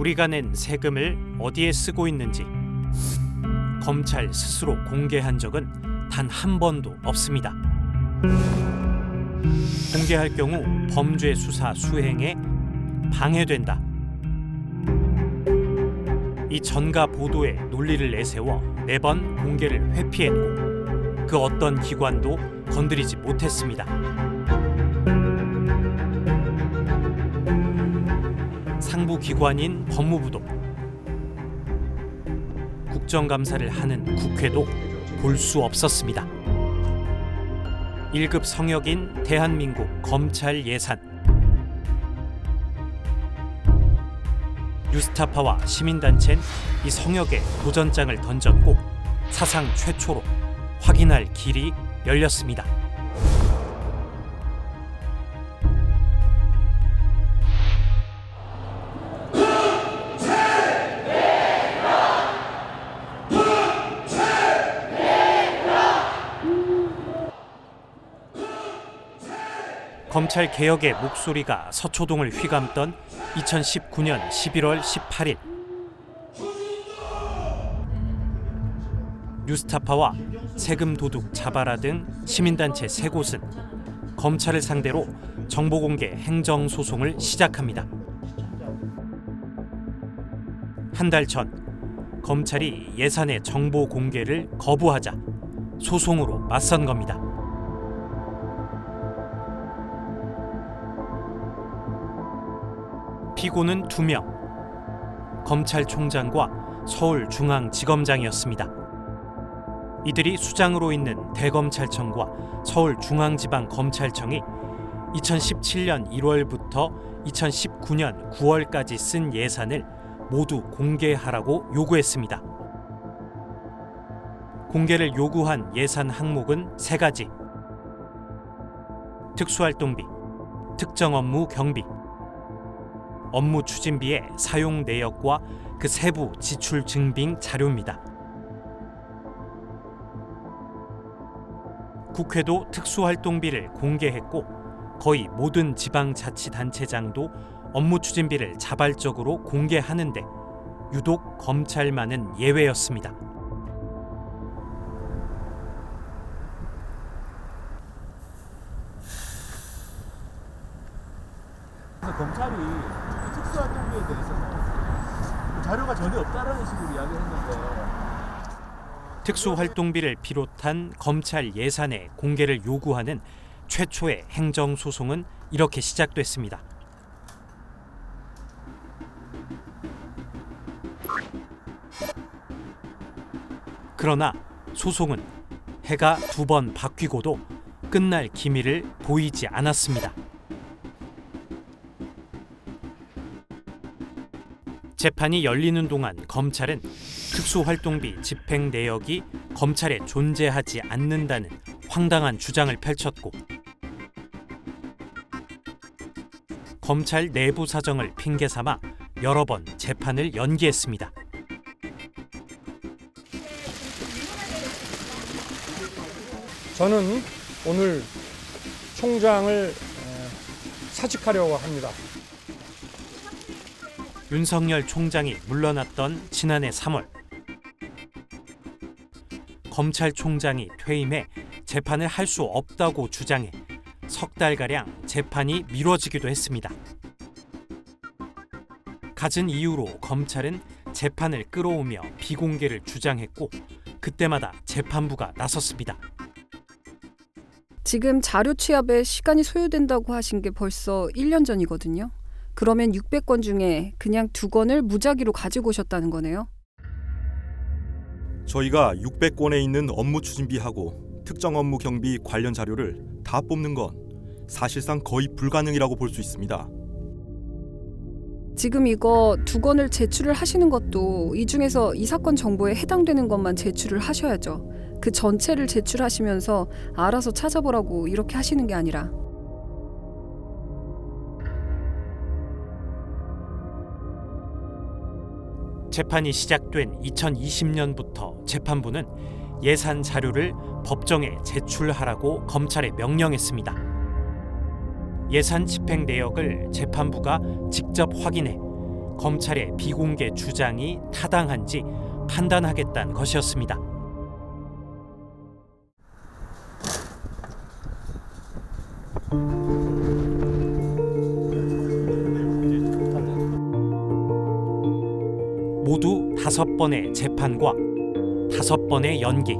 우리가 낸 세금을 어디에 쓰고 있는지 검찰 스스로 공개한 적은 단 한 번도 없습니다. 공개할 경우 범죄 수사 수행에 방해된다. 이 전가 보도에 논리를 내세워 매번 공개를 회피했고 그 어떤 기관도 건드리지 못했습니다. 상부 기관인 법무부도 국정감사를 하는 국회도 볼 수 없었습니다. 1급 성역인 대한민국 검찰 예산. 뉴스타파와 시민단체는 이 성역에 도전장을 던졌고 사상 최초로 확인할 길이 열렸습니다. 검찰 개혁의 목소리가 서초동을 휘감던 2019년 11월 18일 뉴스타파와 세금도둑 잡아라 등 시민단체 세 곳은 검찰을 상대로 정보공개 행정소송을 시작합니다. 한 달 전 검찰이 예산의 정보 공개를 거부하자 소송으로 맞선 겁니다. 피고는 2명, 검찰총장과 서울중앙지검장이었습니다. 이들이 수장으로 있는 대검찰청과 서울중앙지방검찰청이 2017년 1월부터 2019년 9월까지 쓴 예산을 모두 공개하라고 요구했습니다. 공개를 요구한 예산 항목은 3가지. 특수활동비, 특정업무 경비, 업무 추진비의 사용 내역과 그 세부 지출 증빙 자료입니다. 국회도 특수활동비를 공개했고 거의 모든 지방자치단체장도 업무 추진비를 자발적으로 공개하는데 유독 검찰만은 예외였습니다. 그래서 검찰이 특수활동비에 대해서는 자료가 전혀 없다라는 식으로 이야기했는데 특수활동비를 비롯한 검찰 예산의 공개를 요구하는 최초의 행정소송은 이렇게 시작됐습니다. 그러나 소송은 해가 2번 바뀌고도 끝날 기미를 보이지 않았습니다. 재판이 열리는 동안 검찰은 특수활동비 집행 내역이 검찰에 존재하지 않는다는 황당한 주장을 펼쳤고 검찰 내부 사정을 핑계삼아 여러 번 재판을 연기했습니다. 저는 오늘 총장을 사직하려고 합니다. 윤석열 총장이 물러났던 지난해 3월, 검찰총장이 퇴임해 재판을 할 수 없다고 주장해 석 달가량 재판이 미뤄지기도 했습니다. 갖은 이유로 검찰은 재판을 끌어오며 비공개를 주장했고 그때마다 재판부가 나섰습니다. 지금 자료 취합에 시간이 소요된다고 하신 게 벌써 1년 전이거든요. 그러면 600건 중에 그냥 2건을 무작위로 가지고 오셨다는 거네요. 저희가 600건에 있는 업무 추진비하고 특정 업무 경비 관련 자료를 다 뽑는 건 사실상 거의 불가능이라고 볼 수 있습니다. 지금 이거 2건을 제출을 하시는 것도 이 중에서 이 사건 정보에 해당되는 것만 제출을 하셔야죠. 그 전체를 제출하시면서 알아서 찾아보라고 이렇게 하시는 게 아니라. 재판이 시작된 2020년부터 재판부는 예산 자료를 법정에 제출하라고 검찰에 명령했습니다. 예산 집행 내역을 재판부가 직접 확인해 검찰의 비공개 주장이 타당한지 판단하겠다는 것이었습니다. 모두 5번의 재판과 5번의 연기.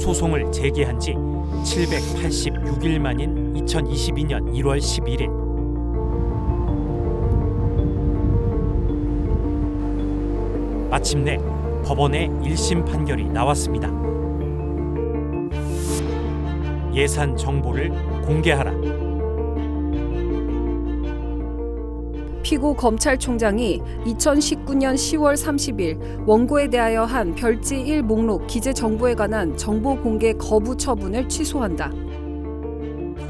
소송을 제기한 지 786일 만인 2022년 1월 11일. 마침내 법원의 1심 판결이 나왔습니다. 예산 정보를 공개하라. 피고 검찰총장이 2019년 10월 30일 원고에 대하여 한 별지 1 목록 기재 정보에 관한 정보 공개 거부 처분을 취소한다.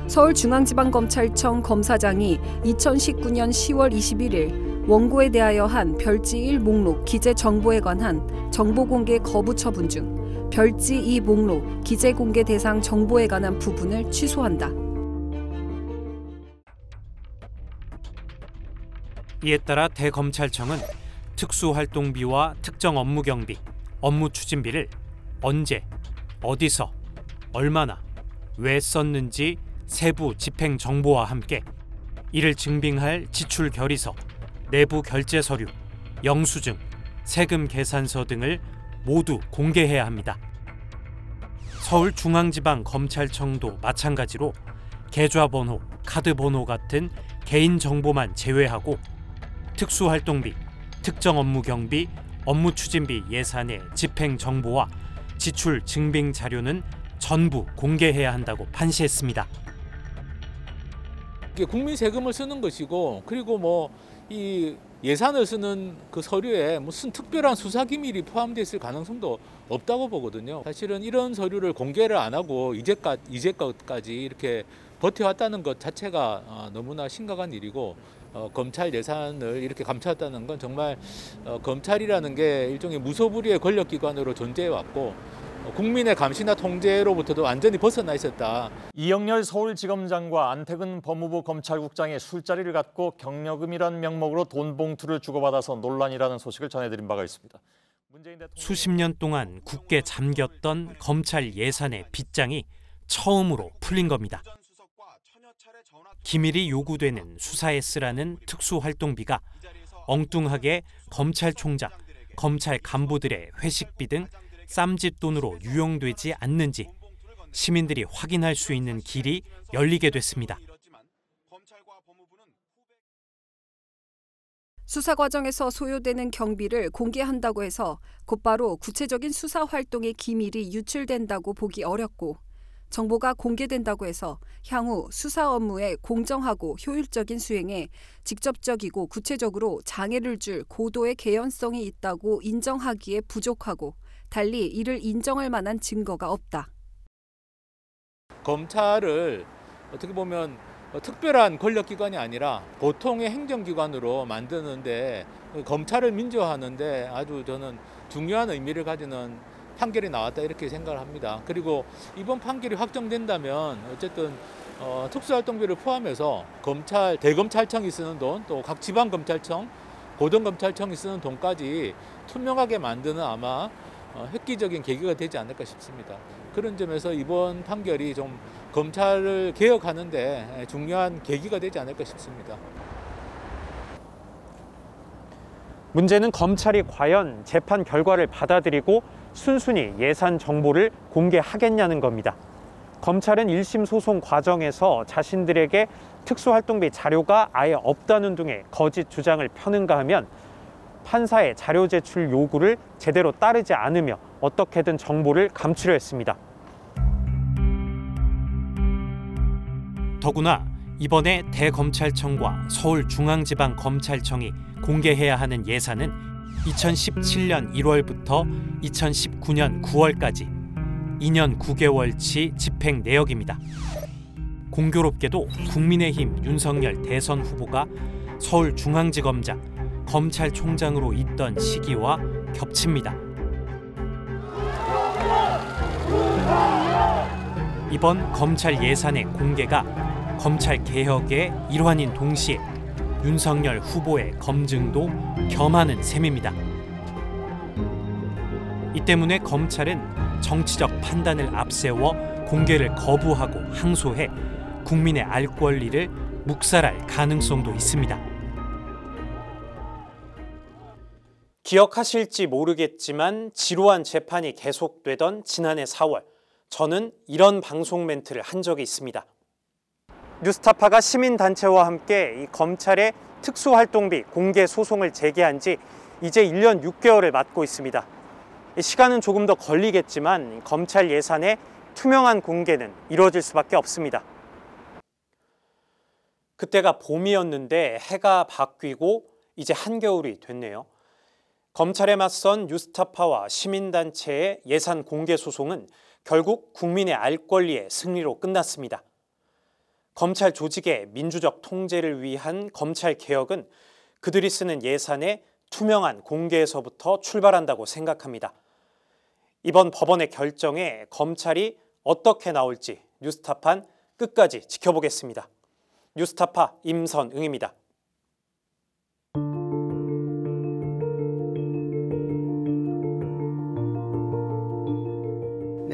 서울중앙지방검찰청 검사장이 2019년 10월 21일 원고에 대하여 한 별지 1 목록 기재 정보에 관한 정보 공개 거부 처분 중 별지 2 목록 기재 공개 대상 정보에 관한 부분을 취소한다. 이에 따라 대검찰청은 특수활동비와 특정 업무 경비, 업무 추진비를 언제, 어디서, 얼마나, 왜 썼는지 세부 집행 정보와 함께 이를 증빙할 지출 결의서, 내부 결제 서류, 영수증, 세금 계산서 등을 모두 공개해야 합니다. 서울중앙지방검찰청도 마찬가지로 계좌번호, 카드번호 같은 개인정보만 제외하고 특수활동비, 특정 업무 경비, 업무 추진비 예산의 집행정보와 지출 증빙 자료는 전부 공개해야 한다고 판시했습니다. 국민 세금을 쓰는 것이고, 그리고 이 예산을 쓰는 그 서류에 무슨 특별한 수사 기밀이 포함되어 있을 가능성도 없다고 보거든요. 사실은 이런 서류를 공개를 안 하고 이제까지 이렇게 버텨왔다는 것 자체가 너무나 심각한 일이고, 검찰 예산을 이렇게 감췄다는 건 정말 검찰이라는 게 일종의 무소불위의 권력기관으로 존재해왔고 국민의 감시나 통제로부터도 완전히 벗어나 있었다. 이영렬 서울지검장과 안태근 법무부 검찰국장의 술자리를 갖고 경력금이란 명목으로 돈 봉투를 주고받아서 논란이라는 소식을 전해드린 바가 있습니다. 수십 년 동안 굳게 잠겼던 검찰 예산의 빗장이 처음으로 풀린 겁니다. 기밀이 요구되는 수사에 쓰라는 특수활동비가 엉뚱하게 검찰총장, 검찰 간부들의 회식비 등 쌈짓돈으로 유용되지 않는지 시민들이 확인할 수 있는 길이 열리게 됐습니다. 수사 과정에서 소요되는 경비를 공개한다고 해서 곧바로 구체적인 수사 활동의 기밀이 유출된다고 보기 어렵고, 정보가 공개된다고 해서 향후 수사 업무의 공정하고 효율적인 수행에 직접적이고 구체적으로 장애를 줄 고도의 개연성이 있다고 인정하기에 부족하고, 달리 이를 인정할 만한 증거가 없다. 검찰을 어떻게 보면 특별한 권력기관이 아니라 보통의 행정기관으로 만드는데, 검찰을 민주화하는데 아주 저는 중요한 의미를 가지는 판결이 나왔다 이렇게 생각을 합니다. 그리고 이번 판결이 확정된다면 어쨌든 특수활동비를 포함해서 검찰, 대검찰청이 쓰는 돈, 또 각 지방검찰청, 고등검찰청이 쓰는 돈까지 투명하게 만드는 아마 획기적인 계기가 되지 않을까 싶습니다. 그런 점에서 이번 판결이 좀 검찰을 개혁하는 데 중요한 계기가 되지 않을까 싶습니다. 문제는 검찰이 과연 재판 결과를 받아들이고 순순히 예산 정보를 공개하겠냐는 겁니다. 검찰은 1심 소송 과정에서 자신들에게 특수활동비 자료가 아예 없다는 등의 거짓 주장을 펴는가 하면 판사의 자료 제출 요구를 제대로 따르지 않으며 어떻게든 정보를 감추려 했습니다. 더구나 이번에 대검찰청과 서울중앙지방검찰청이 공개해야 하는 예산은 2017년 1월부터 2019년 9월까지 2년 9개월치 집행 내역입니다. 공교롭게도 국민의힘 윤석열 대선 후보가 서울중앙지검장, 검찰총장으로 있던 시기와 겹칩니다. 이번 검찰 예산의 공개가 검찰 개혁의 일환인 동시에 윤석열 후보의 검증도 겸하는 셈입니다. 이 때문에 검찰은 정치적 판단을 앞세워 공개를 거부하고 항소해 국민의 알 권리를 묵살할 가능성도 있습니다. 기억하실지 모르겠지만 지루한 재판이 계속되던 지난해 4월, 저는 이런 방송 멘트를 한 적이 있습니다. 뉴스타파가 시민단체와 함께 이 검찰의 특수활동비 공개 소송을 제기한 지 이제 1년 6개월을 맞고 있습니다. 시간은 조금 더 걸리겠지만 검찰 예산의 투명한 공개는 이루어질 수밖에 없습니다. 그때가 봄이었는데 해가 바뀌고 이제 한겨울이 됐네요. 검찰에 맞선 뉴스타파와 시민단체의 예산 공개 소송은 결국 국민의 알 권리의 승리로 끝났습니다. 검찰 조직의 민주적 통제를 위한 검찰 개혁은 그들이 쓰는 예산의 투명한 공개에서부터 출발한다고 생각합니다. 이번 법원의 결정에 검찰이 어떻게 나올지 뉴스타판 끝까지 지켜보겠습니다. 뉴스타파 임선응입니다.